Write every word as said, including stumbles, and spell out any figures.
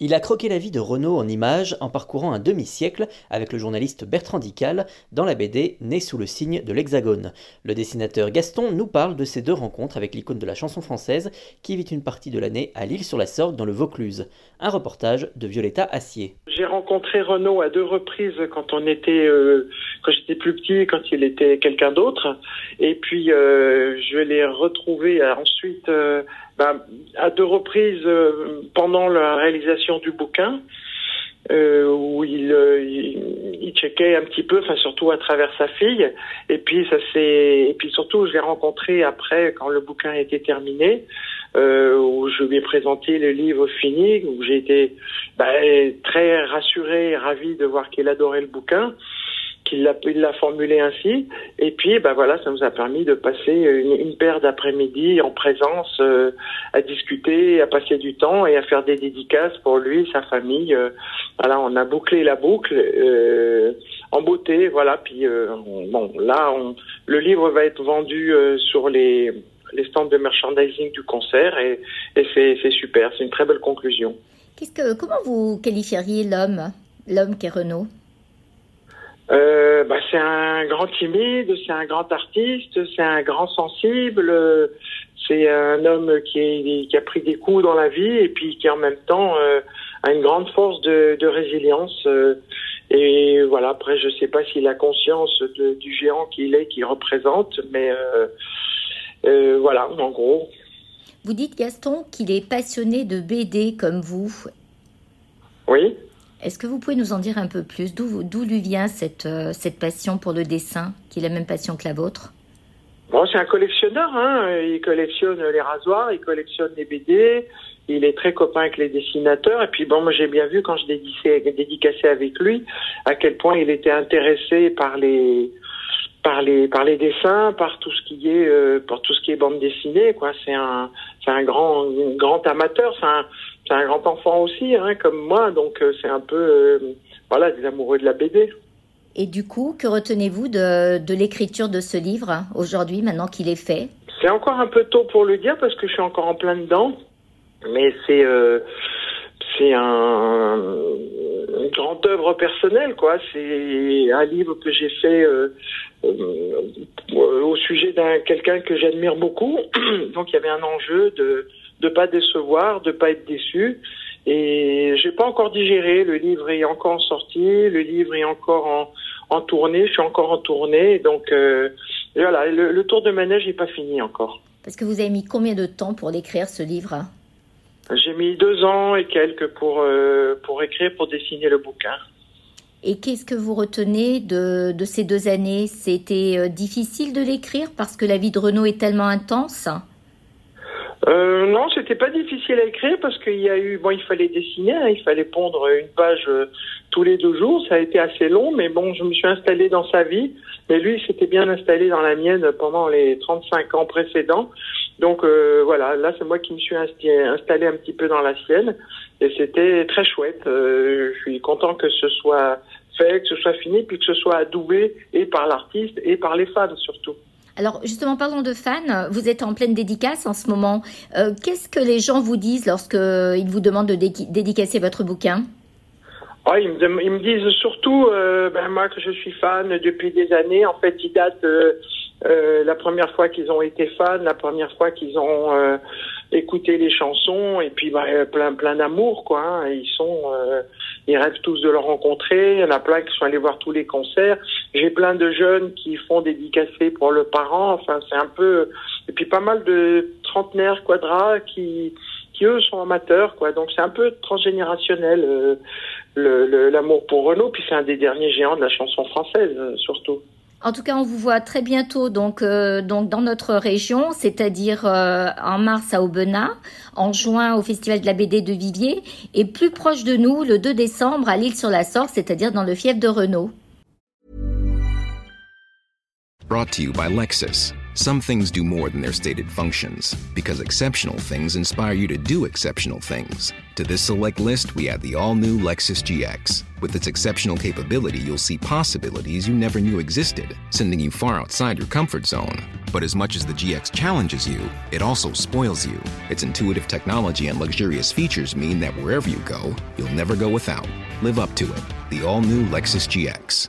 Il a croqué la vie de Renaud en images en parcourant un demi-siècle avec le journaliste Bertrand Dicale dans la B D « Né sous le signe de l'Hexagone ». Le dessinateur Gaston nous parle de ses deux rencontres avec l'icône de la chanson française qui vit une partie de l'année à L'Isle-sur-la-Sorgue dans le Vaucluse. Un reportage de Violetta Assier. J'ai rencontré Renaud à deux reprises quand on était, euh, quand j'étais plus petit, quand il était quelqu'un d'autre. Et puis euh, je l'ai retrouvé ensuite... Euh, Bah, à deux reprises euh, pendant la réalisation du bouquin, euh, où il, euh, il, il checkait un petit peu, enfin surtout à travers sa fille. Et puis ça s'est, et puis surtout je l'ai rencontré après quand le bouquin était terminé, euh, où je lui ai présenté le livre fini, où j'ai été bah, très rassuré et ravi de voir qu'il adorait le bouquin. Il l'a, il l'a formulé ainsi, et puis bah voilà, ça nous a permis de passer une, une paire d'après-midi en présence, euh, à discuter, à passer du temps et à faire des dédicaces pour lui, sa famille. Euh, voilà, on a bouclé la boucle euh, en beauté, voilà. Puis euh, on, bon, là, on, le livre va être vendu euh, sur les, les stands de merchandising du concert, et, et c'est, c'est super, c'est une très belle conclusion. Qu'est-ce que, comment vous qualifieriez l'homme, l'homme qu'est Renaud? Euh, bah, c'est un grand timide, c'est un grand artiste, c'est un grand sensible, euh, c'est un homme qui, est, qui a pris des coups dans la vie et puis qui en même temps euh, a une grande force de, de résilience. Euh, et voilà, après je sais pas s'il a conscience de, du géant qu'il est, qu'il représente, mais euh, euh, voilà, en gros. Vous dites, Gaston, qu'il est passionné de B D comme vous. Oui. Est-ce que vous pouvez nous en dire un peu plus ? D'où, d'où lui vient cette, euh, cette passion pour le dessin, qui est la même passion que la vôtre ? Bon, c'est un collectionneur, hein. Il collectionne les rasoirs, il collectionne les B D, il est très copain avec les dessinateurs. Et puis bon, moi j'ai bien vu quand je dédicais, dédicaçais avec lui à quel point il était intéressé par les, par les, par les dessins, par tout ce qui est, euh, par tout ce qui est bande dessinée, quoi. C'est un, c'est un grand, un grand amateur, c'est un, C'est un grand enfant aussi, hein, comme moi, donc euh, c'est un peu euh, voilà, des amoureux de la B D. Et du coup, que retenez-vous de, de l'écriture de ce livre, hein, aujourd'hui, maintenant qu'il est fait ? C'est encore un peu tôt pour le dire, parce que je suis encore en plein dedans, mais c'est, euh, c'est un, une grande œuvre personnelle, quoi. C'est un livre que j'ai fait euh, euh, au sujet d'un quelqu'un que j'admire beaucoup, donc il y avait un enjeu de... de pas décevoir, de pas être déçu. Et j'ai pas encore digéré, le livre est encore en sortie, le livre est encore en, en tournée, je suis encore en tournée, donc euh, voilà, le, le tour de manège n'est pas fini encore. Parce que vous avez mis combien de temps pour l'écrire, ce livre ? J'ai mis deux ans et quelques pour, euh, pour écrire, pour dessiner le bouquin. Et qu'est-ce que vous retenez de, de ces deux années ? C'était difficile de l'écrire parce que la vie de Renaud est tellement intense ? Euh, non, c'était pas difficile à écrire parce qu'il y a eu, bon, il fallait dessiner, hein, il fallait pondre une page euh, tous les deux jours. Ça a été assez long, mais bon, je me suis installé dans sa vie. Mais lui, il s'était bien installé dans la mienne pendant les trente-cinq ans précédents. Donc, euh, voilà, là, c'est moi qui me suis insti- installé un petit peu dans la sienne. Et c'était très chouette. Euh, je suis content que ce soit fait, que ce soit fini, puis que ce soit adoubé et par l'artiste et par les fans surtout. Alors justement, parlons de fans, vous êtes en pleine dédicace en ce moment. Euh, qu'est-ce que les gens vous disent lorsqu'ils vous demandent de dé- dédicacer votre bouquin ? Oh, ils, me, ils me disent surtout, euh, ben moi que je suis fan depuis des années, en fait ils datent euh, euh, la première fois qu'ils ont été fans, la première fois qu'ils ont euh, écouté les chansons, et puis ben, plein, plein d'amour, quoi. Hein. Ils sont... Euh, Ils rêvent tous de le rencontrer. Il y en a plein qui sont allés voir tous les concerts. J'ai plein de jeunes qui font dédicacer pour le parent. Enfin, c'est un peu... Et puis pas mal de trentenaires quadras qui, qui eux, sont amateurs, quoi. Donc c'est un peu transgénérationnel, euh, le, le, l'amour pour Renaud. Puis c'est un des derniers géants de la chanson française, euh, surtout. En tout cas, on vous voit très bientôt donc, euh, donc dans notre région, c'est-à-dire euh, en mars à Aubenas, en juin au Festival de la B D de Vivier et plus proche de nous, le deux décembre à L'Isle-sur-la-Sorgue, c'est-à-dire dans le fief de Renaud. Brought to you by Lexus. Some things do more than their stated functions, because exceptional things inspire you to do exceptional things. To this select list, we add the all-new Lexus G X. With its exceptional capability, you'll see possibilities you never knew existed, sending you far outside your comfort zone. But as much as the G X challenges you, it also spoils you. Its intuitive technology and luxurious features mean that wherever you go, you'll never go without. Live up to it. The all-new Lexus G X.